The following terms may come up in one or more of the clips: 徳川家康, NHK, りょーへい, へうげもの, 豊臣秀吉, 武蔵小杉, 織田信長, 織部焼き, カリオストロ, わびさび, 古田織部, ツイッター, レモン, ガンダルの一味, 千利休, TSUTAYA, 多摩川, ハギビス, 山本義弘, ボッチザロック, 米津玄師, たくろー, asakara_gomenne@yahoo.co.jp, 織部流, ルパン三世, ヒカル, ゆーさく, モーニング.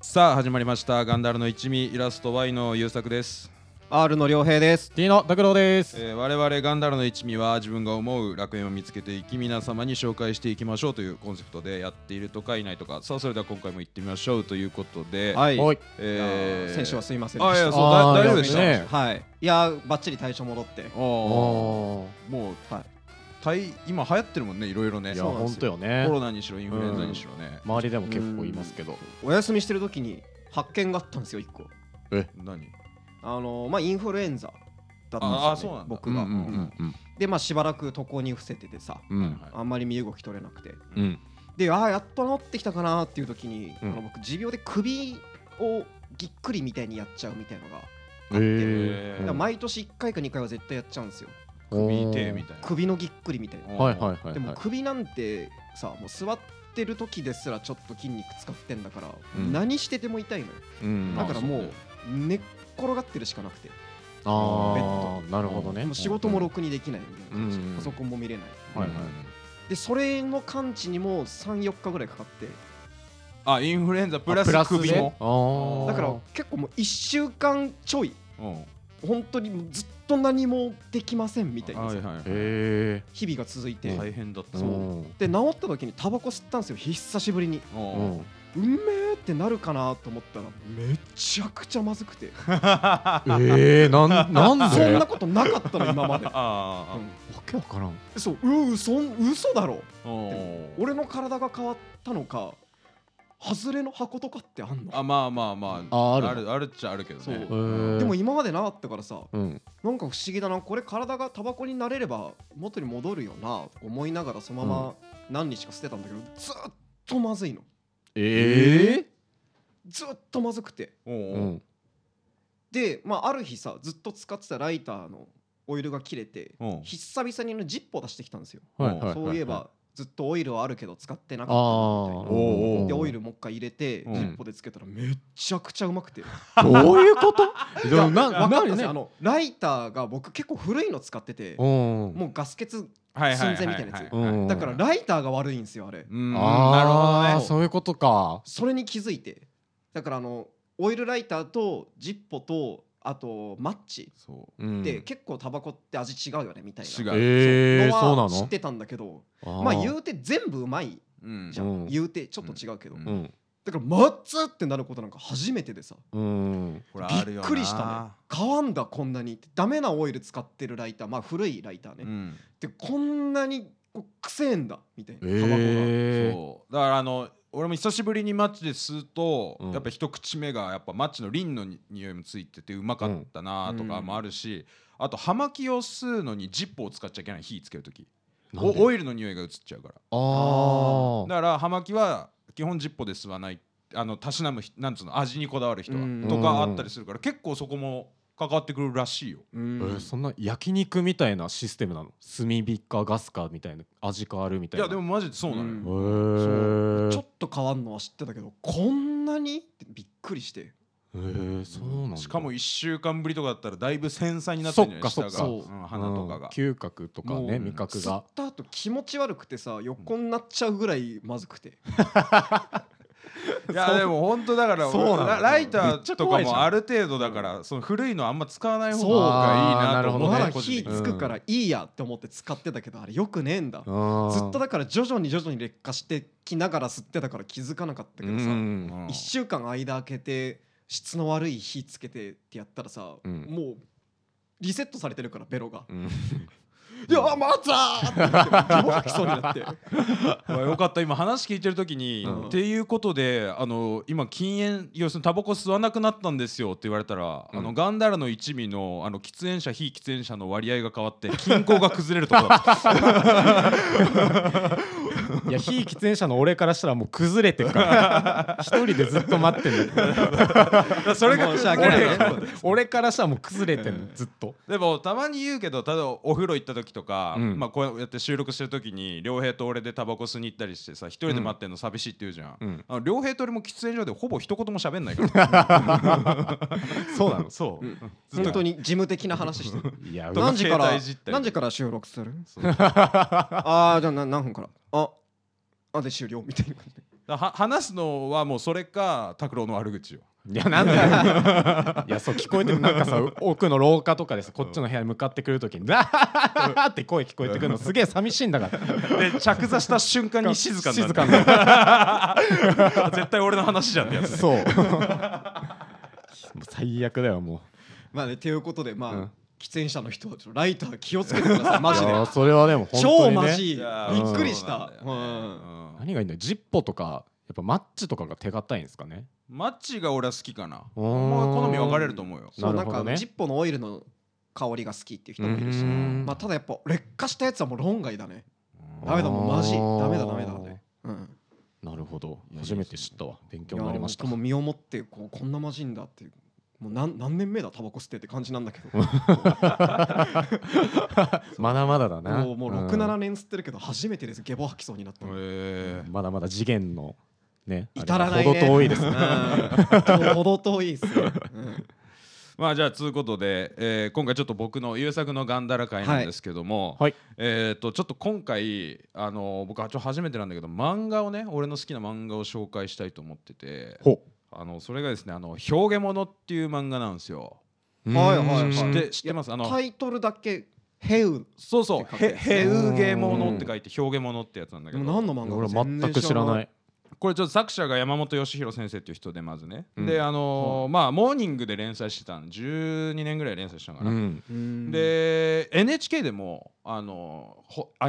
さあ始まりました。ガンダルの一味、イラスト Y の優作です。 R の良平です。 T の拓郎です。我々ガンダルの一味は自分が思う楽園を見つけていき、皆様に紹介していきましょうというコンセプトでやっているとかいないとか。さあそれでは今回も行ってみましょうということで、はい、先週はすいませんでした。いやそう大丈夫でしたね。はい、いやバッチリ対処戻って、もう、はい、今流行ってるもんね、いろいろね。いや本当よね。コロナにしろインフルエンザにしろね、周りでも結構いますけど。お休みしてる時に発見があったんですよ、1個。え、何？インフルエンザだったんですよね、僕が。でしばらく渡航に伏せててさ、あんまり身動き取れなくて、でやっと治ってきたかなっていう時に、僕持病で首をぎっくりみたいにやっちゃうみたいなのがあって、毎年1回か2回は絶対やっちゃうんですよ、首のぎっくりみたいな。でも首なんてさ、もう座ってる時ですらちょっと筋肉使ってんだから、何してても痛いのよ、だからもう寝っ転がってるしかなくて、ああなるほどね。もう仕事もろくにできないみたいな感じ、パソコンも見れない、でそれの完治にも 3,4 日ぐらいかかって、あインフルエンザプラス首も、だから結構もう1週間ちょい本当にずっと何もできませんみたいな日々が続いて、大変だった。で治った時にタバコ吸ったんですよ、久しぶりに。うめーってなるかなと思ったら、めちゃくちゃまずくてなんでそんなことなかったの今まで。わけわからん。そう、嘘だろ。俺の体が変わったのか、外れの箱とかってあんの？あるっちゃあるけどね。でも今までなかったからさ、なんか不思議だな、これ体がタバコになれれば元に戻るよな思いながら、そのまま何日か捨てたんだけど、ずっとまずいの。ずっとまずくて、で、ある日さ、ずっと使ってたライターのオイルが切れて、久々にジッポ出してきたんですよ。そういえばずっとオイルはあるけど使ってなかったみたいな。でオイルもう一回入れてジッポでつけたら、めちゃくちゃうまくて。どういうこと？分かったんですよ。ライターが僕結構古いの使ってて、もうガス欠寸前みたいなやつだから、ライターが悪いんですよあれ。なるほどね、そういうことか。それに気づいて、だからオイルライターとジッポと、あとマッチで結構タバコって味違うよねみたいなのは知ってたんだけど、言うて全部うまいじゃん、言うてちょっと違うけど、だからまずってなることなんか初めてでさ、びっくりしたね。変わんだこんなに。ダメなオイル使ってるライター、古いライターね、でこんなにくせえんだみたいな、タバコが。だから俺も久しぶりにマッチで吸うと、やっぱ一口目がやっぱマッチのリンの匂いもついててうまかったなとかもあるし、あと葉巻を吸うのにジッポを使っちゃいけない、火つけるときオイルの匂いが移っちゃうから。だから葉巻は基本ジッポで吸わない、たしなむ、なんつうの、味にこだわる人はとかあったりするから、結構そこもかかってくるらしいよ。そんな焼肉みたいなシステムなの？炭火かガスかみたいな、味変わるみたいな。いやでもマジでそうなのよ、ちょっと変わんのは知ってたけど、こんなにってびっくりして。そうなんだ。しかも1週間ぶりとかだったらだいぶ繊細になってるんじゃない？下が、鼻とかが、嗅覚とかね、味覚が。吸った後気持ち悪くてさ、横になっちゃうぐらいまずくて。いやでも本当だから、ライターとかもある程度だから、その古いのあんま使わない方がいいなと思って。まだ火つくからいいやって思って使ってたけど、あれよくねえんだ。ずっとだから徐々に劣化してきながら吸ってたから、気づかなかったけどさ、1週間間空けて質の悪い火つけてってやったらさ、もうリセットされてるからベロが。いやまずーって吐きそうになって。よかった、今話聞いてる時にっていうことで、今禁煙、要するにタバコ吸わなくなったんですよって言われたら、ガンダラの一味の喫煙者非喫煙者の割合が変わって、均衡が崩れるとこだった。いや非喫煙者の俺からしたらもう崩れてるから一人でずっと待ってるんだけど、それが俺からしたらもう崩れてるずっと。でもたまに言うけど、例えばお風呂行った時とか、うん、まあこうやって収録してる時に良平と俺でタバコ吸いに行ったりしてさ、一人で待ってんの寂しいって言うじゃん。良平と俺も喫煙所でほぼ一言も喋んないからそうなの、そう、うん、本当に事務的な話してるいや何時から収録するああじゃあ何分からあで終了みたいな感じで話すのはもうそれか拓郎の悪口よ。いやなんだいやそう聞こえてる、なんかさ奥の廊下とかですこっちの部屋に向かってくるときにダーって声聞こえてくるのすげえ寂しいんだからで着座した瞬間に静かになる絶対俺の話じゃんってやつ、ね、そう最悪だよもう。まあねということでまあ、うん、喫煙者の人はライター気をつけてくださいマジでそれはでも本当に、ね、超マジびっくりした、うんうん、何がいいんだよ。ジッポとかやっぱマッチとかが手堅いんですかね。マッチが俺は好きかな。好み分かれると思うよ。そうなるほどね。なんかジッポのオイルの香りが好きっていう人もいるし、まあ、ただやっぱ劣化したやつはもう論外だね。ダメだもんマジダメだね、うん、なるほど初めて知ったわ。勉強になりました。もう身をもってこんなマジんだっていう、もう 何年目だタバコ吸ってって感じなんだけどまだまだだな。もう 6,7 年吸ってるけど初めてですゲボ吐きそうになった、まだまだ次元のね至らないね、程遠いですね程遠いですね、うん、まあじゃあということで、今回ちょっと僕の優作のガンダラ会なんですけども、はい、ちょっと今回僕は初めてなんだけど漫画をね、俺の好きな漫画を紹介したいと思ってて、それがですね「表現物」っていう漫画なんですよ。はいはいはい、知ってます。タイトルだけヘウ、そうそうヘウゲモノって書いて表現物ってやつなんだけど、何の漫画俺全く知らない。これちょっと作者が山本義弘先生っていう人で、まずね、うん、でまあモーニングで連載してたん12年ぐらい連載したのかな、うん、で NHK でもア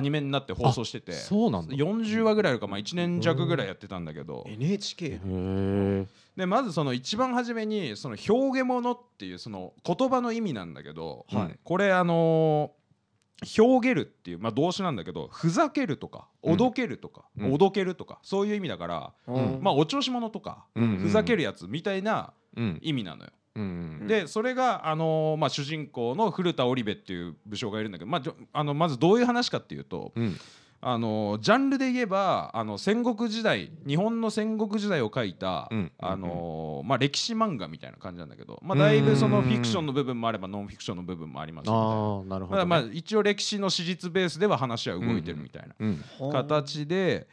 ニメになって放送してて、そうなんだ40話ぐらいあるか、まあ、1年弱ぐらいやってたんだけど NHK へー。でまずその一番初めにその表現物っていうその言葉の意味なんだけど、はい、これ表げるっていう、まあ、動詞なんだけど、ふざけるとかおどけるとか、うん、おどけるとかそういう意味だから、うん、まあお調子者とか、うん、ふざけるやつみたいな意味なのよ、うん、でそれがまあ、主人公の古田織部っていう武将がいるんだけど、まあ、まずどういう話かっていうと、うん、ジャンルで言えば戦国時代、日本の戦国時代を描いた、うん、まあ、歴史漫画みたいな感じなんだけど、まあ、だいぶそのフィクションの部分もあればノンフィクションの部分もありますので、あ、なるほど、ね、まあ、一応歴史の史実ベースでは話は動いてるみたいな形で、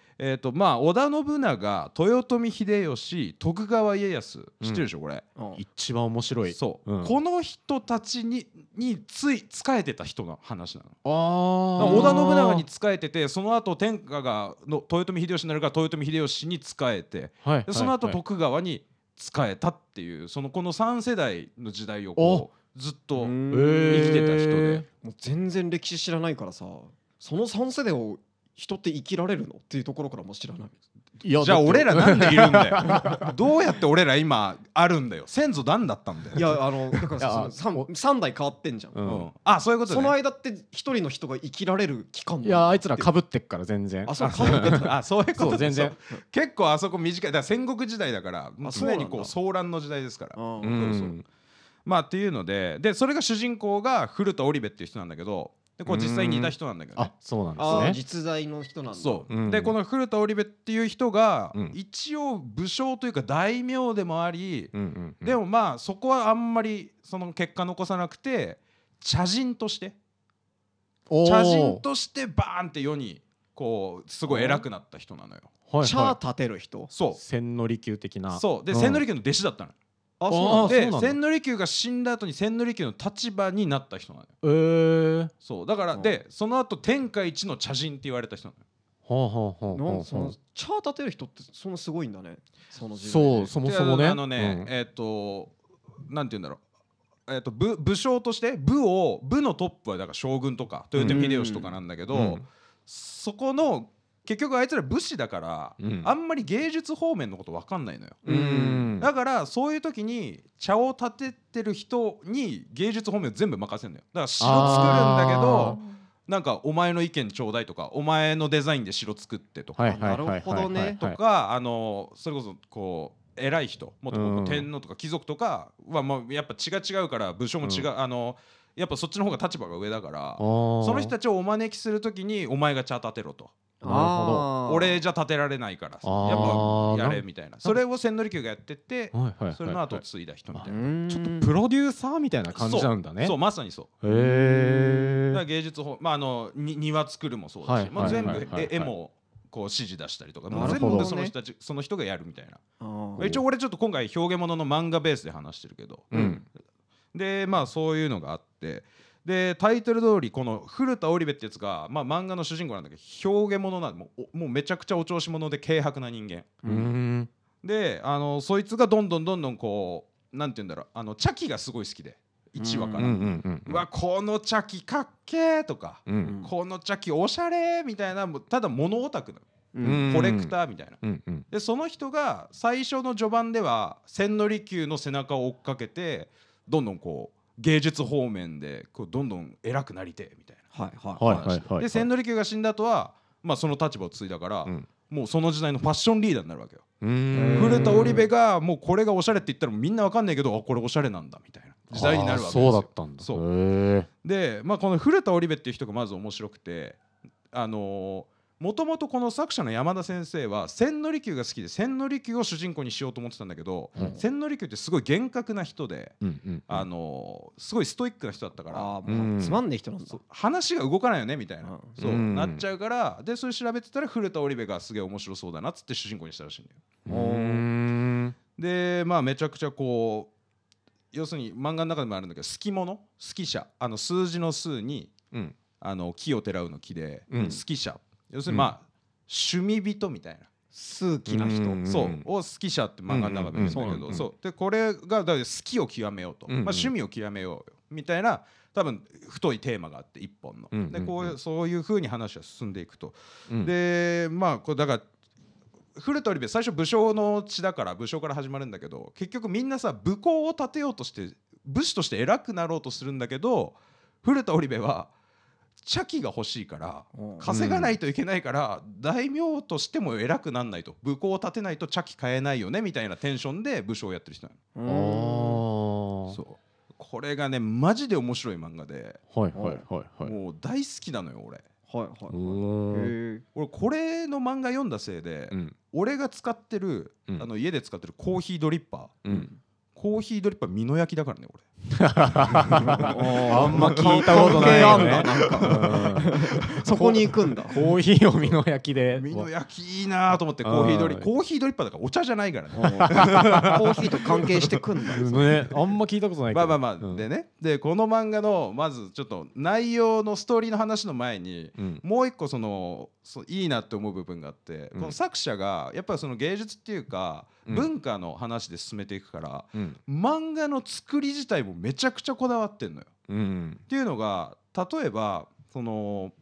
まあ、織田信長、豊臣秀吉、徳川家康、知ってるでしょこれ、うん、一番面白い、そう、うん、この人たちに仕えてた人の話なの。織田信長に仕えてて、その後天下がの豊臣秀吉になるから豊臣秀吉に仕えて、はい、でその後徳川に仕えたっていう、はい、この3世代の時代をずっと生きてた人で、もう全然歴史知らないからさ、その3世代を人って生きられるのっていうところからも知らない。いやじゃあ俺らなんでいるんだよどうやって俺ら今あるんだよ、先祖何だったんだよ。いやだからさ3代変わってんじゃん、うん、あ、そういうことね。その間って一人の人が生きられる期間も、いやあいつら被ってっから全然、あ、そう被ってたあ、そういうこと、そう全然結構あそこ短いだから、戦国時代だから、まあ、常にこう騒乱の時代ですから、うん、そうそう、まあっていうので、でそれが主人公が古田織部っていう人なんだけど、でこう実際にいた人なんだけどね、あ、そうなんですね、あ、実在の人なんだ、そう、うん、でこの古田織部っていう人が、うん、一応武将というか大名でもあり、うんうんうん、でもまあそこはあんまりその結果残さなくて、茶人としてバーンって世にこうすごい偉くなった人なのよ、はいはい、茶立てる人、そう千利休的な、そうで、うん、千利休の弟子だったの。あ、そうで、千利休が死んだ後に千利休の立場になった人なのよ。そうだから、でその後天下一の茶人って言われた人なのよ。茶立てる人ってそんなすごいんだね。そう、そもそもね、うん、なんて言うんだろう、武将として部のトップはだから将軍とか豊臣秀吉とかなんだけど、うん、そこの結局あいつら武士だから、うん、あんまり芸術方面のこと分かんないのよ、うん、だからそういう時に茶を立ててる人に芸術方面を全部任せるのよ。だから城作るんだけど、なんかお前の意見ちょうだいとか、お前のデザインで城作ってとか、はいはいはいはい、なるほどねとか、それこそこう偉い人、もっと天皇とか貴族とかはまあやっぱ血が違うから、武将も違う、やっぱそっちの方が立場が上だから、その人たちをお招きするときにお前が茶立てろと、あ俺じゃ立てられないからやっぱやれみたいな、それを千利休がやってって、はいはい、それの後継いだ人みたいな、ちょっとプロデューサーみたいな感じなんだね。そうまさにそう。へえ。だから芸術法、まあ、あの庭作るもそうだし、はいまあ、全部、はいはいはい、絵もこう指示出したりとか、もう全部その 人たちその人がやるみたいな。あ一応俺ちょっと今回表現物の漫画ベースで話してるけど、うん、でまあそういうのがあって、でタイトル通りこの古田織部ってやつが、まあ、漫画の主人公なんだけど表現物なんで、もうめちゃくちゃお調子者で軽薄な人間、うん、でそいつがどんどんこうなんて言うんだろう、茶器がすごい好きで1話から、うんうんうんうん、うわこの茶器かっけーとか、うんうん、この茶器おしゃれーみたいな、ただモノオタクの、うん、コレクターみたいな、うんうん、でその人が最初の序盤では千利休の背中を追っかけてどんどんこう芸術方面でこうどんどん偉くなりてみたいな、はい、で千利休が死んだ後は、まあ、その立場を継いだから、うん、もうその時代のファッションリーダーになるわけよ。古田織部がもうこれがおしゃれって言ったらみんなわかんないけど、あこれおしゃれなんだみたいな時代になるわけですよ。そうだったんだ。そうへで、まあ、この古田織部っていう人がまず面白くて、もともとこの作者の山田先生は千利休が好きで千利休を主人公にしようと思ってたんだけど、うん、千利休ってすごい厳格な人で、うんうんうん、すごいストイックな人だったから、あもうつまんねえ人なんだ、話が動かないよねみたいな、うん、そうなっちゃうから、でそれ調べてたら古田織部がすげえ面白そうだなっつって主人公にしたらしいんだよ。うんでまあめちゃくちゃこう要するに漫画の中でもあるんだけど、好き者好き者、数字の数に、うん、木をてらうの木で、うん、好き者要するにまあ、うん、趣味人みたいな好きな人、うん、そうを好き者って漫画の中で言うんだけど、そうでこれがだから好きを極めようと、うんうんまあ、趣味を極めようよみたいな多分太いテーマがあって一本の、うんうんうん、でこうそういう風に話は進んでいくと、うん、でまあこれだから古田織部最初武将の血だから武将から始まるんだけど、結局みんなさ武功を立てようとして武士として偉くなろうとするんだけど、古田織部は茶器が欲しいから稼がないといけないから、うん、大名としても偉くなんないと武功を立てないと茶器買えないよねみたいなテンションで武将をやってる人なの。あそうこれがねマジで面白い漫画で、はいはいはいはい、もう大好きなのよ俺。はいはいはい、俺これの漫画読んだせいで、うん、俺が使ってる、うん、家で使ってるコーヒードリッパー、うんコーヒードリッパー身の焼きだからね俺あんま聞いたことないよねなんかそこに行くんだコーヒーを身の焼きで身の焼きいいなと思ってコーヒードリッパーだからお茶じゃないからねコーヒーと関係してくんだねあんま聞いたことないけどまあまあまあ、うん、でねでこの漫画のまずちょっと内容のストーリーの話の前に、うん、もう一個そのいいなって思う部分があって、うん、この作者がやっぱりその芸術っていうか、うん、文化の話で進めていくから、うん、漫画の作り自体もめちゃくちゃこだわってんのよ、うん、っていうのが例えばその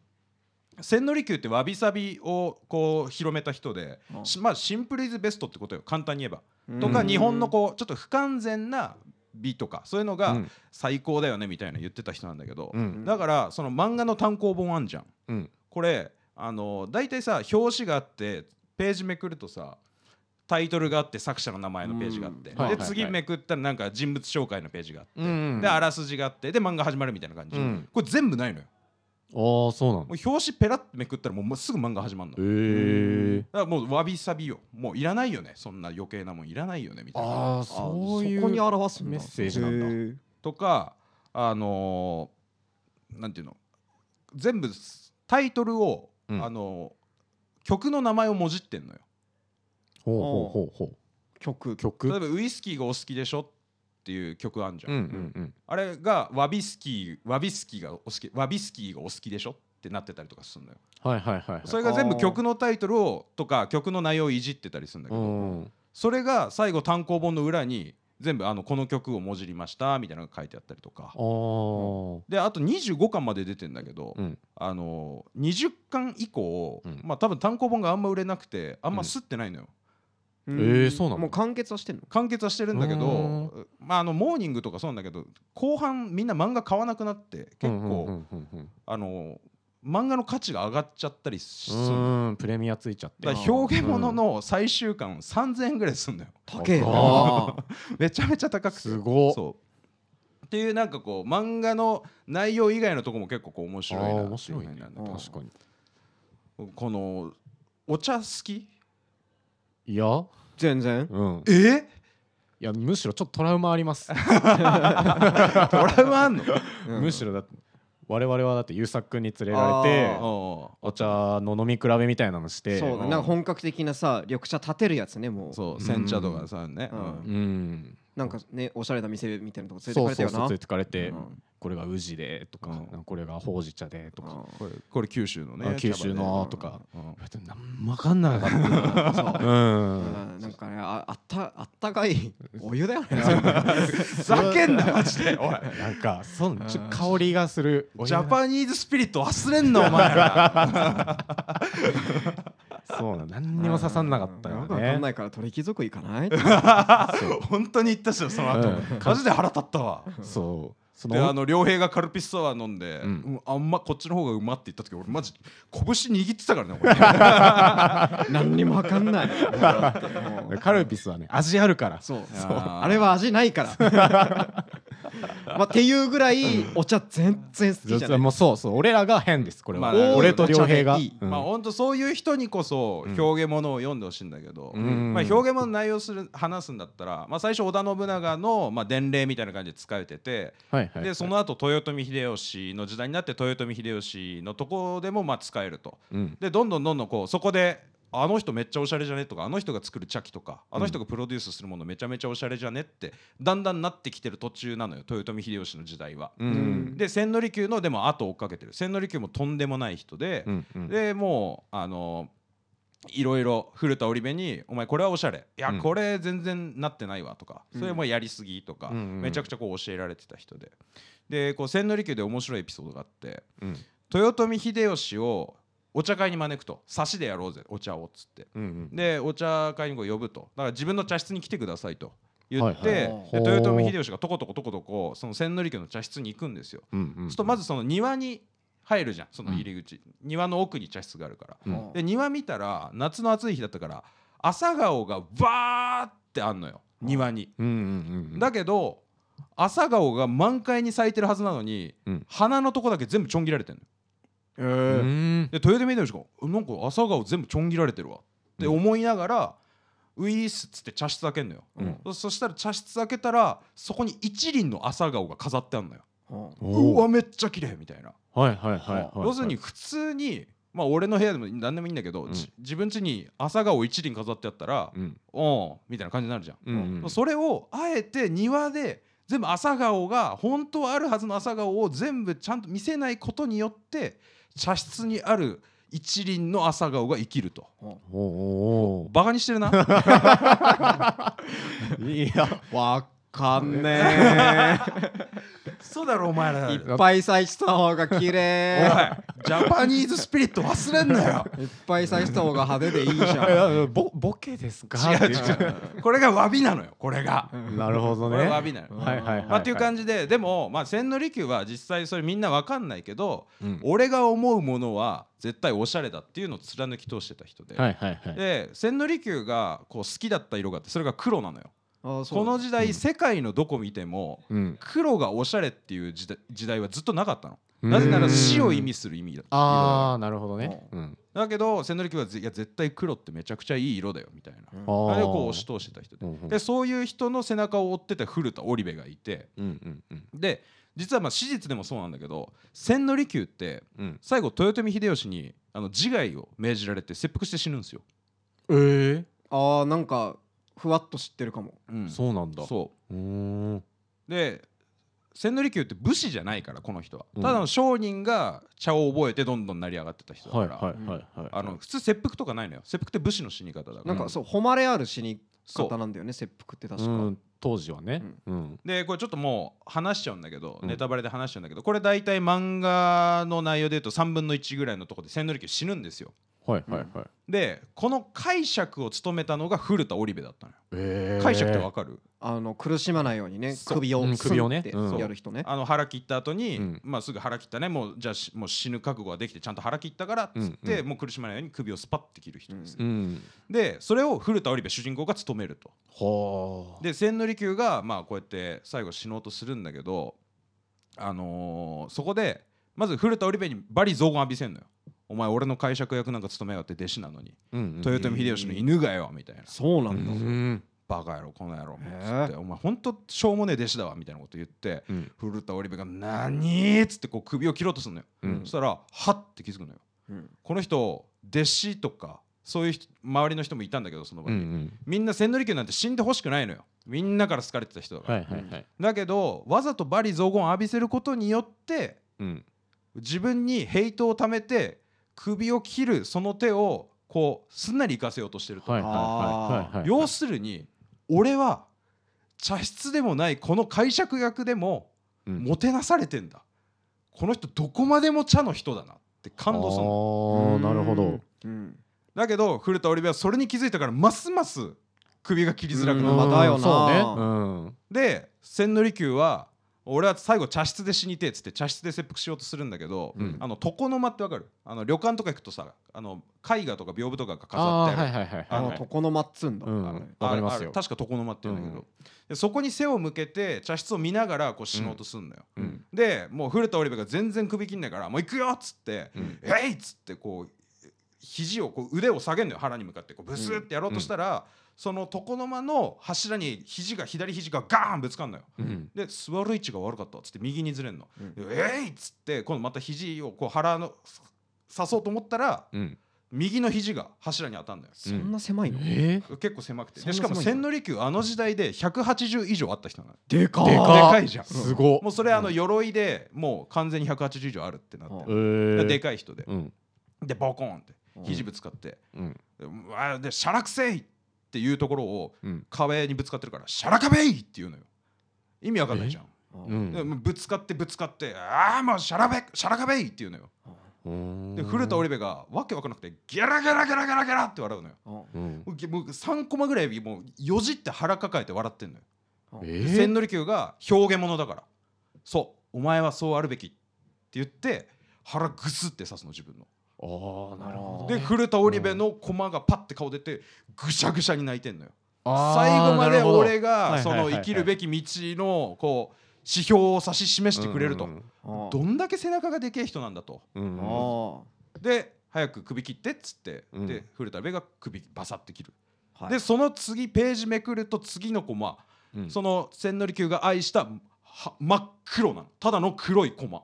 千利休ってわびさびをこう広めた人で、まあ、シンプルイズベストってことよ簡単に言えば、うん、とか日本のこうちょっと不完全な美とかそういうのが最高だよねみたいな言ってた人なんだけど、うん、だからその漫画の単行本あんじゃん、うん、これだいたいさ表紙があってページめくるとさタイトルがあって作者の名前のページがあって、はいはいはい、で次めくったらなんか人物紹介のページがあって、うんうん、であらすじがあってで漫画始まるみたいな感じ、うん、これ全部ないのよ。あそうなの。もう表紙ペラッとめくったらもうすぐ漫画始まるの。だからもうわびさびよもういらないよねそんな余計なもんいらないよねみたいな。あそういうそこに表すメッセージなんだとかなんていうの全部タイトルを、うん、曲の名前をもじってんのよ。ほうほうほうほう曲例えばウイスキーがお好きでしょっていう曲あんじゃん、うんうんうん、あれがワビスキーがお好きでしょってなってたりとかするのよ、はいはいはいはい、それが全部曲のタイトルをとか曲の内容をいじってたりするんだけど、それが最後単行本の裏に全部この曲をもじりましたみたいなのが書いてあったりとか、であと25巻まで出てんだけど、うん、20巻以降、うんまあ、多分単行本があんま売れなくてあんま吸ってないのよ、うんそうなの。もう完結はしてるの。完結はしてるんだけど、まあ、モーニングとかそうなんだけど後半みんな漫画買わなくなって結構漫画の価値が上がっちゃったりする。プレミアついちゃってだ表現物の最終巻3000円ぐらいするんだよ。高いなめちゃめちゃ高くてすごそうっていうなんかこう漫画の内容以外のとこも結構こう面白いなっていう風になるんだけど、確かにこのお茶好き？いや全然、うん、いやむしろちょっとトラウマありますトラウマあんのむしろだって我々はだって優作くんに連れられてお茶の飲み比べみたいなのして、そうなんか本格的なさ緑茶立てるやつね、もうそう煎茶とかさね、うん、うん、なんかねおしゃれな店みたいなとこ連れてかれたよな、そうそうそう連れてかれて、うん、これが宇治でとか、うん、これがほうじ茶でとか、うん、これ九州のね九州のとか、うん、なんも分かんないからそう、うん、なんかね あったかいお湯だよね叫んだマジでおいなんかそのちょ香りがするジャパニーズスピリット忘れんなお前らそうな何にも刺さんなかったよね、分かんないから鳥貴族行かない本当に言ったしその後、うん、マジで腹立ったわそうで良平がカルピスサワー飲んで、うん、あんまこっちの方がうまって言った時俺マジ拳握ってたからね何にもわかんないカルピスはね味あるから、そうそうあれは味ないからまあ、っていうぐらいお茶全然好きじゃない、もうそうそう俺らが変です、これは、まあ、俺と良平がいい、うん、まあほんとそういう人にこそ表現物を読んでほしいんだけど、うんまあ、表現物の内容する話すんだったら、まあ、最初織田信長の、まあ、伝令みたいな感じで使えてて、はいはいはい、でその後豊臣秀吉の時代になって豊臣秀吉のとこでもまあ使えると、うん、でどんどんこうそこであの人めっちゃおしゃれじゃねとかあの人が作る茶器とかあの人がプロデュースするものめちゃめちゃおしゃれじゃねってだんだんなってきてる途中なのよ、豊臣秀吉の時代は、うん、で千利休のでも後を追っかけてる、千利休もとんでもない人で、うんうん、でもういろいろ古田織部にお前これはおしゃれいやこれ全然なってないわとか、それもやりすぎとか、うん、めちゃくちゃこう教えられてた人で、でこう千利休で面白いエピソードがあって、うん、豊臣秀吉をお茶会に招くと、差しでやろうぜお茶をっつって、うんうん、でお茶会にこう呼ぶと、だから自分の茶室に来てくださいと言って、はいはい、で豊臣秀吉がとことこその千利休の茶室に行くんですよ、うんうんうん、ちょっとまずその庭に入るじゃん、その入り口、うん、庭の奥に茶室があるから、うん、で庭見たら夏の暑い日だったから朝顔がバーってあんのよ庭に、うんうんうんうん、だけど朝顔が満開に咲いてるはずなのに、うん、花のとこだけ全部ちょん切られてんの、で豊臣秀吉がなんか朝顔全部ちょん切られてるわって思いながら、うん、ウィースっつって茶室開けんのよ、うん、そしたら茶室開けたらそこに一輪の朝顔が飾ってあんのよ、うん、うわめっちゃ綺麗みたいな、はいはいはい、要するに普通にまあ俺の部屋でも何でもいいんだけど、うん、自分家に朝顔一輪飾ってあったら、うん、おーみたいな感じになるじゃん、うんうん、それをあえて庭で全部朝顔が本当はあるはずの朝顔を全部ちゃんと見せないことによって茶室にある一輪の朝顔が生きると。おバカにしてるな。いや、わかんねえ。そうだろお前ら。いっぱい咲いた方が綺麗。おい、ジャパニーズスピリット忘れんなよ。いっぱい咲いた方が派手でいいじゃん。ボケですか？違う。これが詫びなのよ。これが。なるほどね。これ詫びなの。はいはいはい。まあっていう感じで、でもまあ千利休は実際それみんなわかんないけど、うん、俺が思うものは絶対おしゃれだっていうのを貫き通してた人で。はいはいはい。で千利休がこう好きだった色があってそれが黒なのよ。ああこの時代、うん、世界のどこ見ても、うん、黒がおしゃれっていう時代はずっとなかったの。なぜなら死を意味する意味だ。ああなるほどね、うん、だけど千利休はいや絶対黒ってめちゃくちゃいい色だよみたいな、うん、あれをこう押し通してた人 で、うん、でそういう人の背中を追ってた古田織部がいて、うんうんうん、で実はまあ史実でもそうなんだけど千利休って、うん、最後豊臣秀吉に自害を命じられて切腹して死ぬんですよ。ああなんかふわっと知ってるかも、うん、そうなんだ。そうで千利休って武士じゃないからこの人は、うん、ただの商人が茶を覚えてどんどん成り上がってた人だから、はいはいはいはい、普通切腹とかないのよ。切腹って武士の死に方だからなんかそう誉れある死に方なんだよね切腹って確か、うん、当時はね、うんうん、でこれちょっともう話しちゃうんだけど、うん、ネタバレで話しちゃうんだけどこれ大体漫画の内容でいうと3分の1ぐらいのとこで千利休死ぬんですよ。はいはいはい、でこの解釈を務めたのが古田織部だったのよ、解釈ってわかる？苦しまないようにね首をねやる人ね、うん、腹切った後に、うんまあ、すぐ腹切ったねもうじゃあもう死ぬ覚悟ができてちゃんと腹切ったからっつって、うんうん、もう苦しまないように首をスパッて切る人です、うん、でそれを古田織部主人公が務めると、うん、で千利休がまあこうやって最後死のうとするんだけどそこでまず古田織部にバリ雑言浴びせんのよ。お前俺の解釈役なんか務めようって弟子なのに、豊臣秀吉の犬がよみたいな。そうなんだ、バカ野郎この野郎っつって、お前ほんとしょうもねえ弟子だわみたいなこと言って、古田織部が何っつってこう首を切ろうとするのよ、そしたらはって気づくのよ、この人弟子とかそういう周りの人もいたんだけど、その場に、みんな千利休なんて死んでほしくないのよ、みんなから好かれてた人だから、だけどわざと罵詈雑言浴びせることによって、自分にヘイトをためて首を切るその手をこうすんなり生かせようとしてると、要するに俺は茶室でもないこの解釈役でももてなされてんだ、この人どこまでも茶の人だなって感動するの。あ、なるほど、だけど古田織部はそれに気づいたからますます首が切りづらくなったよな。で千利休は俺は最後茶室で死にてえっつって茶室で切腹しようとするんだけど、床の間ってわかる？旅館とか行くとさ、絵画とか屏風とかが飾ってある床の間っつうんだ、わかりますよ、確か床の間って言うんだけど、そこに背を向けて茶室を見ながらこう死のうとするんだよ、でもう古田織部が全然首切んないからもう行くよっつって、えいっつってこう肘をこう腕を下げるのよ、腹に向かってこうブスってやろうとしたら、その床の間の柱に左肘がガーンぶつかんのよ、で座る位置が悪かったっつって右にずれんの、えいっつって今度また肘をこう腹の刺そうと思ったら、右の肘が柱に当たんのよ。そんな狭いの？結構狭くて、しかも千利休あの時代で180以上あった人なの。でかでかいじゃん、すごい。もうそれ鎧でもう完全に180以上あるってなってる、でかい人で、でボコンって肘ぶつかって、でしゃらくせいっていうところを壁にぶつかってるから、しゃらかべいっていうのよ。意味わかんないじゃん、でぶつかってあーもうしゃらかべいっていうのよ。で古田織部がわけわかんなくてギャラギャラギャラギャラギャラって笑うのよ。もう3コマぐらいもうよじって腹抱えて笑ってんのよ、千利休が表現者だからそうお前はそうあるべきって言って腹ぐすって刺すの自分の。なるほどね。で古田織部の駒がパッて顔出てぐしゃぐしゃに泣いてんのよ。最後まで俺がその生きるべき道のこう指標を指し示してくれると、どんだけ背中がでけえ人なんだと、で早く首切ってっつって、で古田織部が首バサッて切る、でその次ページめくると次の駒、その千利休が愛した真っ黒なのただの黒い駒、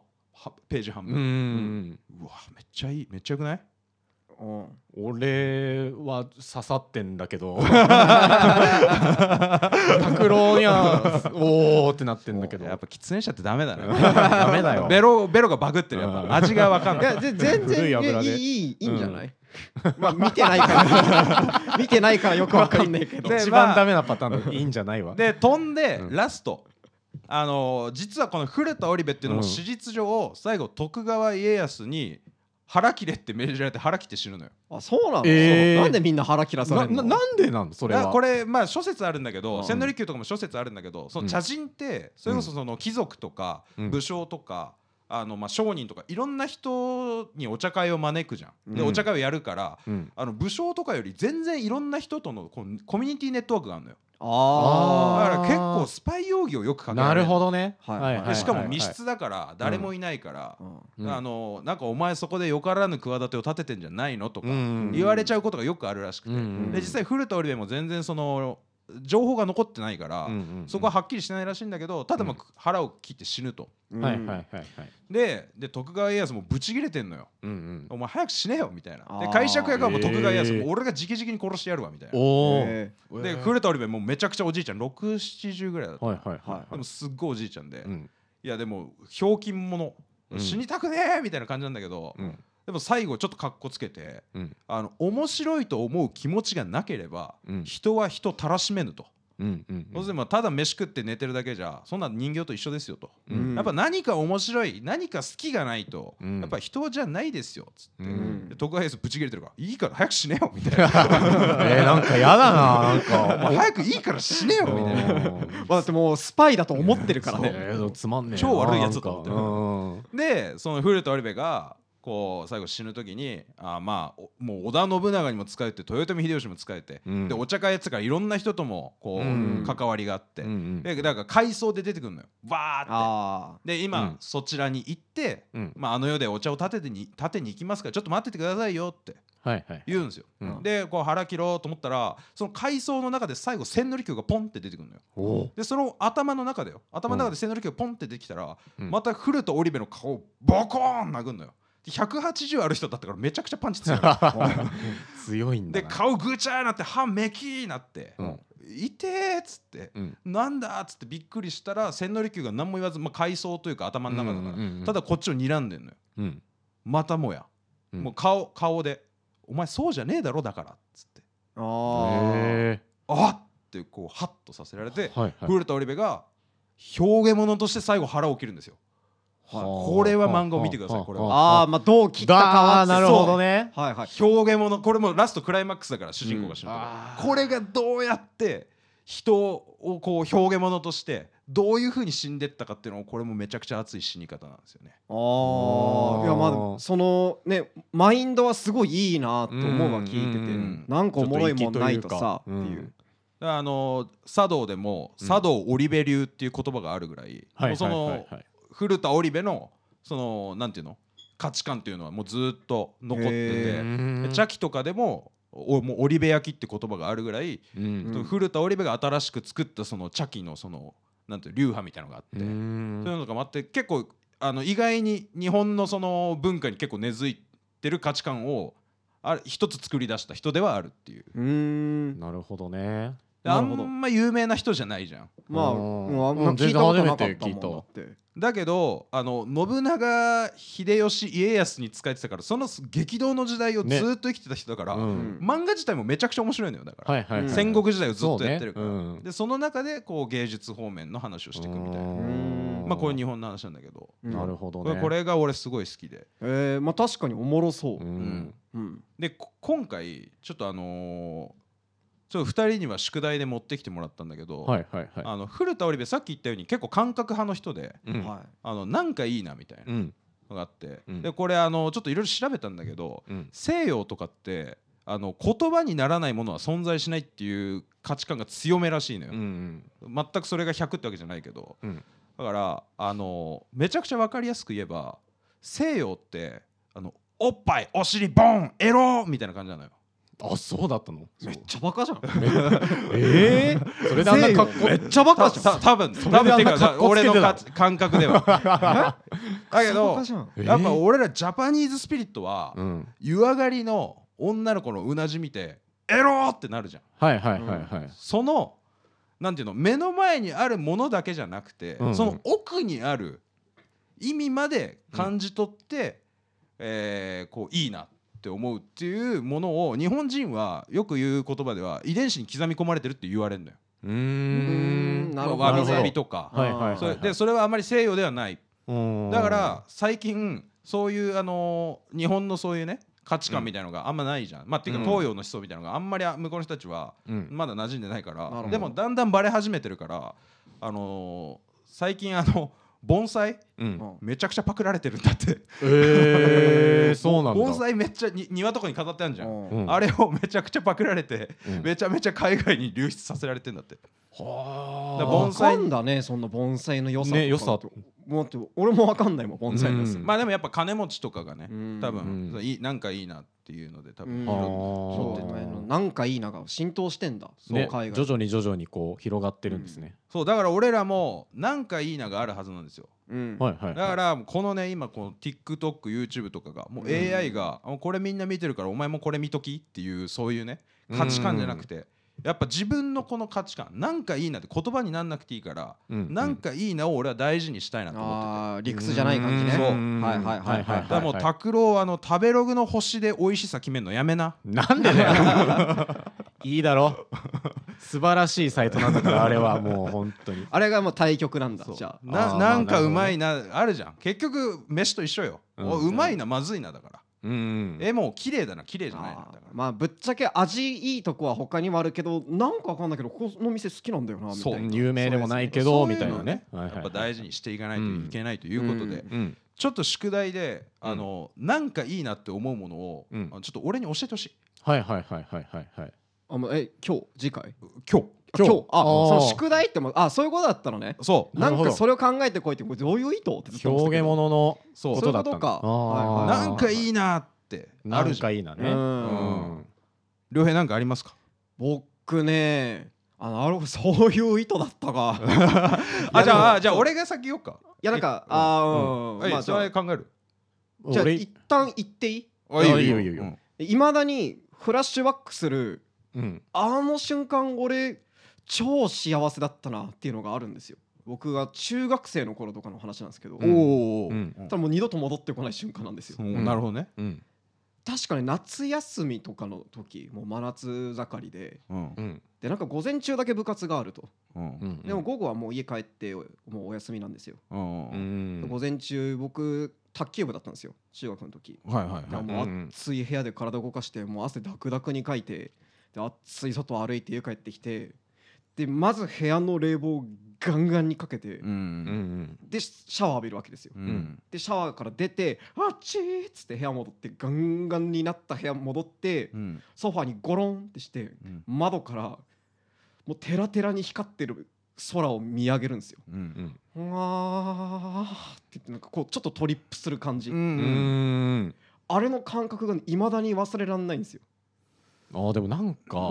ページ半分、うわめっちゃいい、めっちゃよくない？俺は刺さってんだけど拓郎にはおーってなってんだけど、やっぱ喫煙者ってダメだねダメだよ、ベロがバグってる、やっぱ味が分かんない。いや全然いいんじゃない？まあ見てないから見てないからよく分かんないけど、一番ダメなパターンでいいんじゃないわ。で飛んでラスト、実はこの古田織部っていうのも史実上最後徳川家康に腹切れって命じられて腹切って死ぬのよ。あ、そうなの、なんでみんな腹切らされるの？なんでなのそれは。これまあ諸説あるんだけど、千利休とかも諸説あるんだけど、その茶人ってそれこそその貴族とか武将とかまあ商人とかいろんな人にお茶会を招くじゃん。でお茶会をやるから武将とかより全然いろんな人とのコミュニティネットワークがあるのよ。だから結構スパイ容疑をよくかけられる。なるほどね。しかも密室だから誰もいないから、なんかお前そこでよからぬ企てを立ててんじゃないのとか言われちゃうことがよくあるらしくて、で実際古田織部も全然その情報が残ってないからそこははっきりしてないらしいんだけど、ただまあ腹を切って死ぬと。で徳川家康もブチ切れてんのよ、お前早く死ねよみたいな。で解釈役はもう徳川家康も俺が直々に殺してやるわみたいな。で古田織部もうめちゃくちゃおじいちゃん、60、70ぐらいだった。でもすっごいおじいちゃんで、いやでもひょうきん者、死にたくねえみたいな感じなんだけど、でも最後ちょっとカッコつけて、面白いと思う気持ちがなければ人は人たらしめぬと。要するにただ飯食って寝てるだけじゃそんな人形と一緒ですよと、やっぱ何か面白い何か好きがないとやっぱ人じゃないですよっつって、徳川家康ぶち切れてるからいいから早く死ねよみたいななんかやだな、なんかもう早くいいから死ねよみたいなだってもうスパイだと思ってるからね、超悪いやつだと思ってる。でその古田織部がこう最後死ぬ時にまあもう織田信長にも仕えて豊臣秀吉も仕えて、うん、でお茶会やつからいろんな人ともこう、うん、関わりがあって、うんうん、でだから回想で出てくるのよバーってあーで今、うん、そちらに行って、うんまあ、あの世でお茶を立てに行きますからちょっと待っててくださいよって言うんですよ、はいはいうん、でこう腹切ろうと思ったらその回想の中で最後千利休がポンって出てくるのよおでその頭の中で千利休がポンって出てきたら、うん、また古田織部の顔をボコーン殴るのよ180ある人だったからめちゃくちゃパンチ強い強いんだなで顔ぐちゃーなって歯めきーなって、うん、いてーっつって、うん、なんだーっつってびっくりしたら千利休が何も言わず、まあ、回想というか頭の中だから、うんうんうん、ただこっちを睨んでんのよ、うん、またもや、うん、もう顔でお前そうじゃねえだろだからっつってあってこうハッとさせられて、はいはい、古田織部が表現者として最後腹を切るんですよはい、これは漫画を見てくださいこれはまあどう切ったかはなるほどね、はいはい、表現物これもラストクライマックスだから主人公が死ぬとか、うん、これがどうやって人をこう表現物としてどういう風に死んでったかっていうのをこれもめちゃくちゃ熱い死に方なんですよねいやまあそのねマインドはすごいいいなと思うわ聞いてて、うん、なんかおもろいもんないとさというか、うん、っていう茶道でも茶道織部流っていう言葉があるぐらい、うん、もうその、はいはいはいはい古田織部のそのなんていうの価値観というのはもうずっと残ってて茶器とかでも織部焼きって言葉があるぐらい、うん、古田織部が新しく作ったその茶器のそのなんていう流派みたいなのがあってそういうのとかもあって結構意外に日本のその文化に結構根付いてる価値観を一つ作り出した人ではあるっていう。なるほどね。あんま有名な人じゃないじゃん。まあ、うん、あんま聞いたことなかったもんだって。だけど信長秀吉家康に仕えてたからその激動の時代をずっと生きてた人だから、ねうん、漫画自体もめちゃくちゃ面白いのよだから、はいはいはい、戦国時代をずっとやってるから、ねうん、でその中でこう芸術方面の話をしていくみたいなまあこれ日本の話なんだけど、うん、なるほどねこれが俺すごい好きで、まあ確かにおもろそう、うんうん、で今回ちょっとちょっと2人には宿題で持ってきてもらったんだけど、はいはいはい、古田織部さっき言ったように結構感覚派の人で、うん、なんかいいなみたいなのがあって、うん、でこれちょっといろいろ調べたんだけど、うん、西洋とかって言葉にならないものは存在しないっていう価値観が強めらしいのよ、うんうん、全くそれが100ってわけじゃないけど、うん、だからめちゃくちゃ分かりやすく言えば西洋っておっぱいお尻ボンエロみたいな感じなのよ。あ、そうだったの。めっちゃバカじゃん。それであんな格好めっちゃバカじゃん。多分てか俺の感覚では。だけどやっぱ俺らジャパニーズスピリットは、うん、湯上がりの女の子のうなじ見てエローってなるじゃん。はいはいはいはい。うん、そのなんていうの目の前にあるものだけじゃなくて、うんうん、その奥にある意味まで感じ取って、うんこういいな。って思うっていうものを日本人はよく言う言葉では遺伝子に刻み込まれてるって言われるんだよ。わびさびとか、はいはいはいはい、それはあまり西洋ではない。だから最近そういう日本のそういうね価値観みたいなのがあんまないじゃん、まあ、っていうか東洋の思想みたいなのがあんまり向こうの人たちはまだ馴染んでないから、うん、でもだんだんバレ始めてるから最近盆栽、うん、めちゃくちゃパクられてるんだってそうなんだ。盆栽めっちゃ庭とかに飾ってあるじゃん、うん、あれをめちゃくちゃパクられて、うん、めちゃめちゃ海外に流出させられてんだって、うん、わかんだねそんな盆栽の良さとか、ね、良さって俺もわかんないもん盆栽の良さ、うん、まあでもやっぱ金持ちとかがね多分、うん、なんかいいなっていうので多分なんかいいなが浸透してんだ、ね、海外徐々に徐々にこう広がってるんですね、うん、そうだから俺らもなんかいいながあるはずなんですよ、うん、だからこのね今この TikTok、YouTube とかがもう AI が、うん、これみんな見てるからお前もこれ見ときっていうそういうね価値観じゃなくて、うん、やっぱ自分のこの価値観なんかいいなって言葉になんなくていいから、うん、なんかいいなを俺は大事にしたいなと思ってて、あ理屈じゃない感じね。そうはいはいはいはい。だからもう拓郎食べログの星で美味しさ決めるのやめな。なんでだよいいだろ素晴らしいサイトなんだからあれはもう本当にあれがもう対極なんだ。じゃあなんかうまいなあるじゃん結局飯と一緒よ、うん、うまいなまずいなだから、うん、もう綺麗だな綺麗じゃないなだから、まあ、ぶっちゃけ味いいとこは他にはあるけどなんかわかんないけどこの店好きなんだよなみたいな、そう有名でもないけどみたいなね、やっぱ大事にしていかないといけないということで、ちょっと宿題でなんかいいなって思うものを、ちょっと俺に教えてほしい。はいはいはいはいはいはい。今日次回今日その宿題ってもそういうことだったのね。そうなんかそれを考えてこいってこれどういう意図って言ってましたけど、表現物のことだったのか。なんかいいなってあるじゃん。なんかいいなね。うん。良平なんかありますか？僕ねそういう意図だったかあじゃあ俺が先言おうか。いやなんかまあそれ考える。じゃあ一旦言っていい？いいよ。未だにフラッシュバックする。うん、あの瞬間俺超幸せだったなっていうのがあるんですよ。僕が中学生の頃とかの話なんですけど、ただもう二度と戻ってこない瞬間なんですよ。なるほどね。確かに夏休みとかの時もう真夏盛りで、でなんか午前中だけ部活があると、でも午後はもう家帰ってもうお休みなんですよ。午前中僕卓球部だったんですよ中学の時。もう暑い部屋で体動かしてもう汗ダクダクにかいて暑い外歩いて家帰ってきて、でまず部屋の冷房ガンガンにかけて、でシャワー浴びるわけですよ、でシャワーから出てあっちーっつって部屋戻ってガンガンになった部屋戻って、ソファにゴロンってして、窓からもうテラテラに光ってる空を見上げるんですよ。うわーってなんかこうちょっとトリップする感じ、あれの感覚がいまだに忘れられないんですよ。でもなんか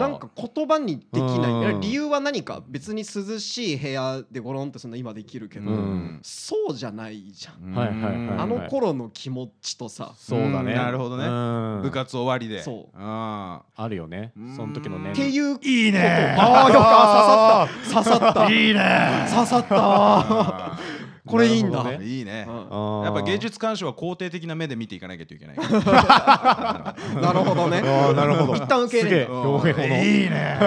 言葉にできない、理由は何か別に涼しい部屋でゴロンとするの今できるけど、そうじゃないじゃん、あの頃の気持ちとさ。そうだね、なるほどね、部活終わりでそうあるよねその時のねっていうこといいね刺さったいいね刺さったこれいいんだ、ね、いいね、やっぱ芸術鑑賞は肯定的な目で見ていかなきゃいけないなるほどねなるほど一旦受け入れるいいね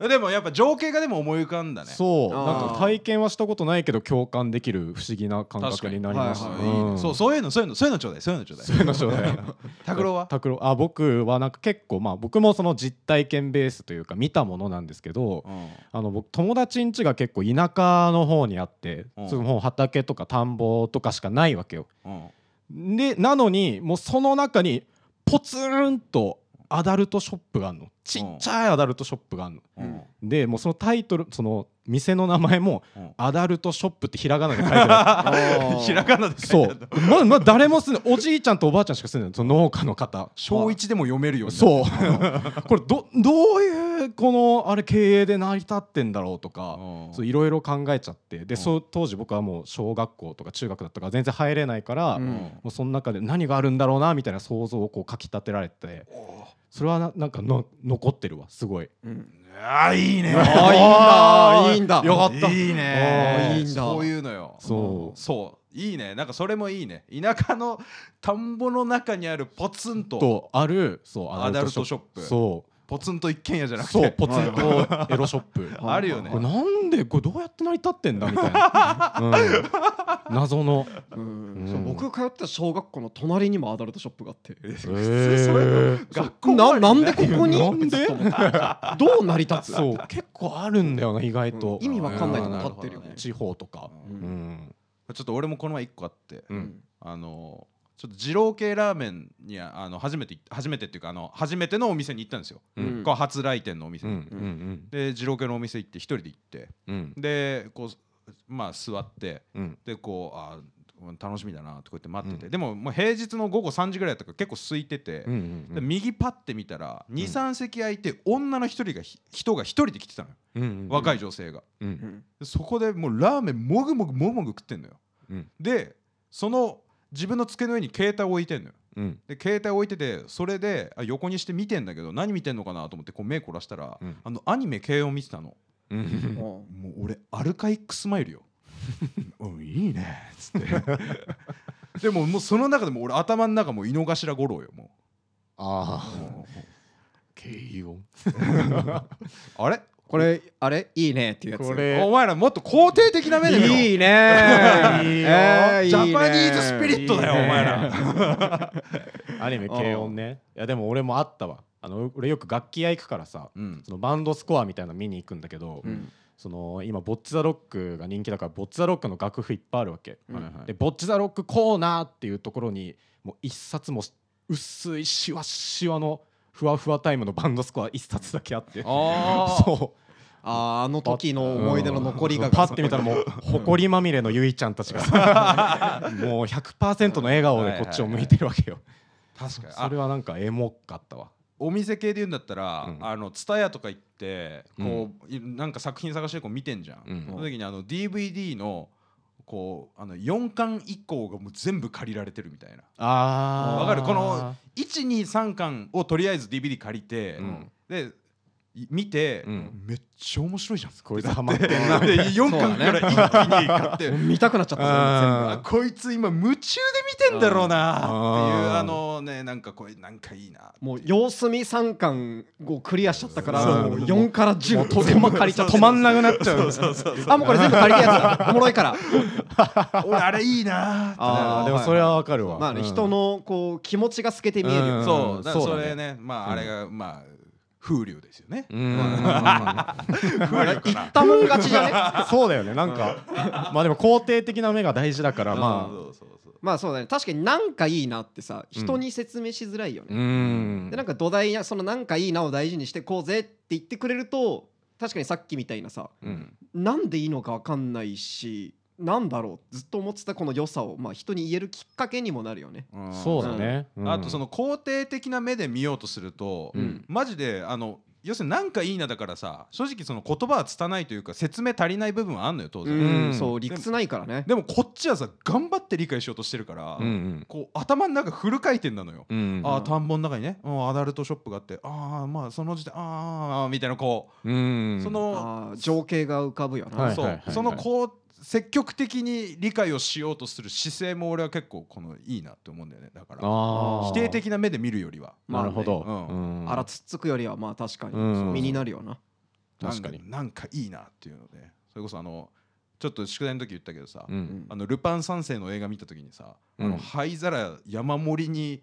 でもやっぱ情景がでも思い浮かんだね。そうなんか体験はしたことないけど共感できる不思議な感覚になりました。そういうのちょうだい拓郎は僕はなんか結構僕もその実体験ベースというか見たものなんですけど、僕友達ん家が結構田舎の方にあって、その畑とか田んぼとかしかないわけよ、でなのにもうその中にポツンとアダルトショップがあるの。ちっちゃいアダルトショップがあるの、でもうそのタイトルその店の名前もアダルトショップってひらがなで書いてあるひらがなで書いてある。そうまあ誰も住んでおじいちゃんとおばあちゃんしか住んでないその農家の方小1でも読めるようになってそうこれどういうこのあれ経営で成り立ってんだろうとかいろいろ考えちゃって、で当時僕はもう小学校とか中学だったから全然入れないから、もうその中で何があるんだろうなみたいな想像をこうかきたてられて、それはなんか残ってるわすごい、いいねいいんだよかった。いいねそういうのよ。そういいね。なんかそれもいいね。田舎の田んぼの中にあるポツンとあるアダルトショップ。そうポツンと一軒家じゃなくてそうポツンとエロショップあるよね。なんでこれどうやって成り立ってんだみたいな謎の。僕通ってた小学校の隣にもアダルトショップがあって、それ学校なんでここにどう成り立つ。そう結構あるんだよな意外と意味わかんないとこ立ってるよね地方とか。ちょっと俺もこの前一個あって、ちょっと二郎系ラーメンに初めてっていうか初めてのお店に行ったんですよ、こう初来店のお店に、で二郎系のお店行って一人で行って、でこう座って、でこう楽しみだなってこうやって待ってて、でも平日の午後3時ぐらいだったから結構空いてて、で右パッて見たら 2,3 席空いて女の人が一人で来てたのよ、若い女性が、そこでもうラーメンもぐもぐ食ってんのよ、でその自分の机の上に携帯を置いてんのよ、で携帯置いてて、それで横にして見てんだけど何見てんのかなと思ってこう目凝らしたら、アニメ系を見てたの、もう俺アルカイックスマイルよいいねっつってでももうその中でも俺頭の中も井の頭五郎よもう軽音あれこれあれいいねっていうやつ。これお前らもっと肯定的な目で見ろ。いいねーいいよジャパニーズスピリットだよお前らアニメ軽音ね。いやでも俺もあったわ。俺よく楽器屋行くからさ、うん、そのバンドスコアみたいなの見に行くんだけど、うん、その今ボッチザロックが人気だからボッチザロックの楽譜いっぱいあるわけ、うん、でボッチザロックコーナーっていうところにもう一冊も薄いシワシワのふわふわタイムのバンドスコア一冊だけあって、あそうあの時の思い出の残りが、うん、パッて見たらもう埃まみれのゆいちゃんたちがもう 100% の笑顔でこっちを向いてるわけよ。確かにそれはなんかエモかったわ。お店系で言うんだったら、うん、TSUTAYA とか行ってこう、うん、なんか作品探してこう見てんじゃん、うん、その時にDVD のこう4巻以降がもう全部借りられてるみたいな。あ分かる。この 1,2,3 巻をとりあえず DVD 借りて、うん、で見て、うん、めっちゃ面白いじゃんこいつハマってんなで4巻から一気に買って、ね、見たくなっちゃった全部。あこいつ今夢中で見てんだろうなっていうね、なんかこれなんかいいな。もう様子見3巻をクリアしちゃったからもう4から10とても借りちゃって止まんなくなっちゃう。あもうこれ全部借りたやつだおもろいから俺あれいいなあ。でもそれはわかるわ。まあね、人のこう気持ちが透けて見えるよ。そうだからそれね、まああれがまあ風流ですよね。言ったもん勝ちじゃねそうだよね。なんかまあでも肯定的な目が大事だからまあまあそうだね。確かになんかいいなってさ人に説明しづらいよね、うん、でなんか土台やそのなんかいいなを大事にしてこうぜって言ってくれると確かにさっきみたいなさ、うん、なんでいいのか分かんないしなんだろうずっと思ってたこの良さを、まあ、人に言えるきっかけにもなるよね、うん、そうだね、うん、あとその肯定的な目で見ようとすると、うん、マジで要するになんかいいなだからさ正直その言葉は拙いというか説明足りない部分はあんのよ当然、うん、そう理屈ないからね。でもこっちはさ頑張って理解しようとしてるから、うんうん、こう頭の中フル回転なのよ、うん、あ田んぼの中にねアダルトショップがあってああまあその時点ああみたいなこう、うん、そのあ情景が浮かぶよな、はいはいはいはい、そうそのこう積極的に理解をしようとする姿勢も俺は結構このいいなって思うんだよね。だから否定的な目で見るよりはなるほど、うんうん、あらつっつくよりはまあ確かに身になるよな。確かになんかいいなっていうのでそれこそちょっと宿題の時言ったけどさ、うん、ルパン三世の映画見た時にさ、うん、灰皿山盛りに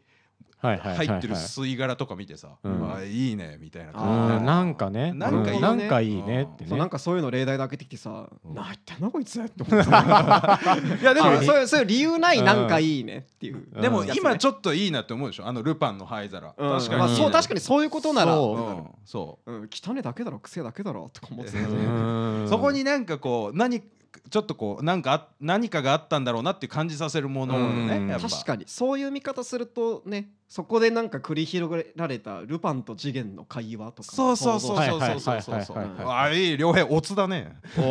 入ってる吸い殻とか見てさ、うん、あいいねみたいな感じ。なんかねなんかいいねってね、そうなんかそういうの例題だけできてさ、うん、なんてなこいつやって思ってたいやでもそういう理由ないなんかいいねっていう、うん、でも今ちょっといいなって思うでしょルパンの灰皿、うん、確かに、まあ、そう確かにそういうことならそう、うん、汚ねだけだろ癖だけだろとか思ってた、ね、そこになんかこうちょっとこう何かがあったんだろうなって感じさせるものをねやっぱ確かにそういう見方するとねそこでなんか繰り広げられたルパンと次元の会話とかそうあいい良平オツだねこ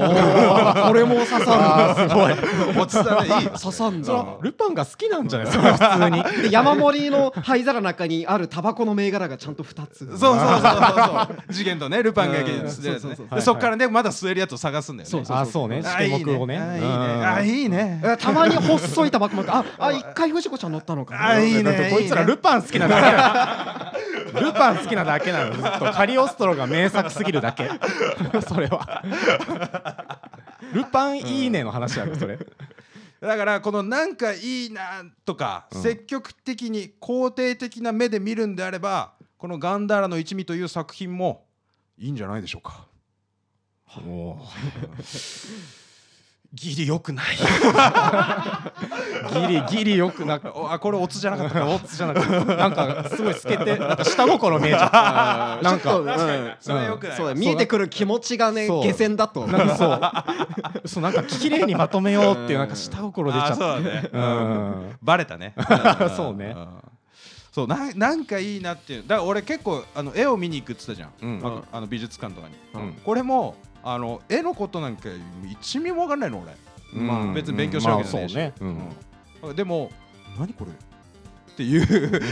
れも刺さるすごいオツだねいい刺さんだルパンが好きなんじゃないですか普通にで山盛りの灰皿の中にあるタバコの銘柄がちゃんと2つそう次元とねルパンがやけでそっからねまだ吸えるやつを探すんだよね。あそうね試目をねいいねたまに細いタバコもあ一回藤子ちゃん乗ったのかあいいねこいつらルパン好きなだけルパン好きなだけなのずっとカリオストロが名作すぎるだけそれはルパンいいねの話だよそれだからこのなんかいいなとか、うん、積極的に肯定的な目で見るんであればこのガンダーラの一味という作品もいいんじゃないでしょうか。おギリ良くないギリ良くなくあこれオツじゃなかったオツじゃなかったなんかすごい透けてなんか下心見えちゃったなんか、うん、それ良くない、うん、そう見えてくる気持ちがね下船だとなんかそうなんか綺麗にまとめようっていうなんか下心出ちゃった、ねうん、バレたねそうねそう なんかいいなっていうだから俺結構絵を見に行くって言ったじゃん、うん、美術館とかに、うん、これも絵のことなんか一味も分かんないの俺、まあ、別に勉強しなきゃいけないし、まあそうねうん、でも何これっていう、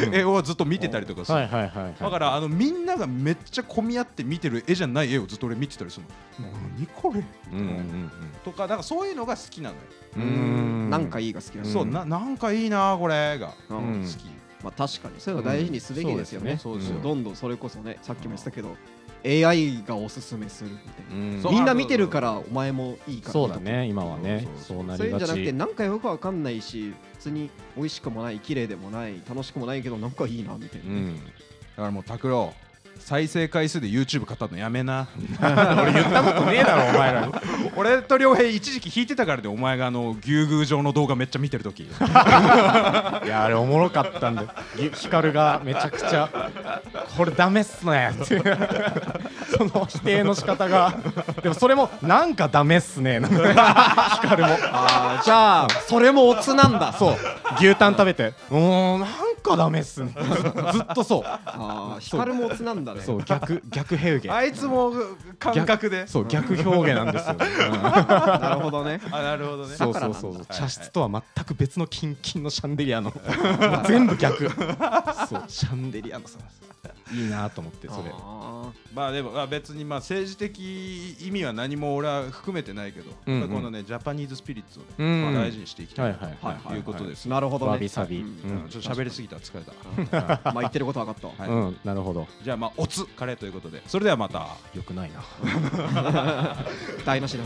うん、絵をずっと見てたりとかする、はいはいはいはい、だからみんながめっちゃ混み合って見てる絵じゃない絵をずっと俺見てたりするの何これ、うんうんうん、とか、 なんかそういうのが好きなのよ。なんかいいが好きなのそう なんかいいなこれが好き、うんまあ、確かにそういうの大事にすべきですよね、うん、どんどんそれこそね、さっきも言ってたけど AI がおすすめするみたいな、うん、みんな見てるからお前もいいからそうだね、今はねそうなりがち。そういうんじゃなくて、なんかよくわかんないし別に美味しくもない、綺麗でもない、楽しくもないけどなんかいいなみたいな、うん、だからもう拓郎再生回数で YouTube 買ったのやめな俺言ったことねえだろお前ら俺と良平一時期弾いてたからで、お前があのギューグー状の動画めっちゃ見てるときいやあれおもろかったんだよ、ヒカルがめちゃくちゃこれダメっすねってその否定の仕方がでもそれもなんかダメっすねヒカルもあじゃあそれもオツなんだそう、牛タン食べてなんかダメっすねずっとそうあヒカルもオツなんだね。そう逆表現あいつも感覚でそう逆表現なんですよねなるほどね、あなるほどね、そうそうそう、はいはい、茶室とは全く別のキンキンのシャンデリアの全部逆そうシャンデリアのさいいなと思ってそれあまあでも別にまあ政治的意味は何も俺は含めてないけど、うんうん、このねジャパニーズスピリッツを、ねうんうんまあ、大事にしていきたいということです。なるほどね、わびさび、うんうん、ちょっと喋りすぎた疲れたまあ言ってることは分かった、はいうん、なるほど。じゃあまあおつカレーということで、それではまた良くないな台無しだ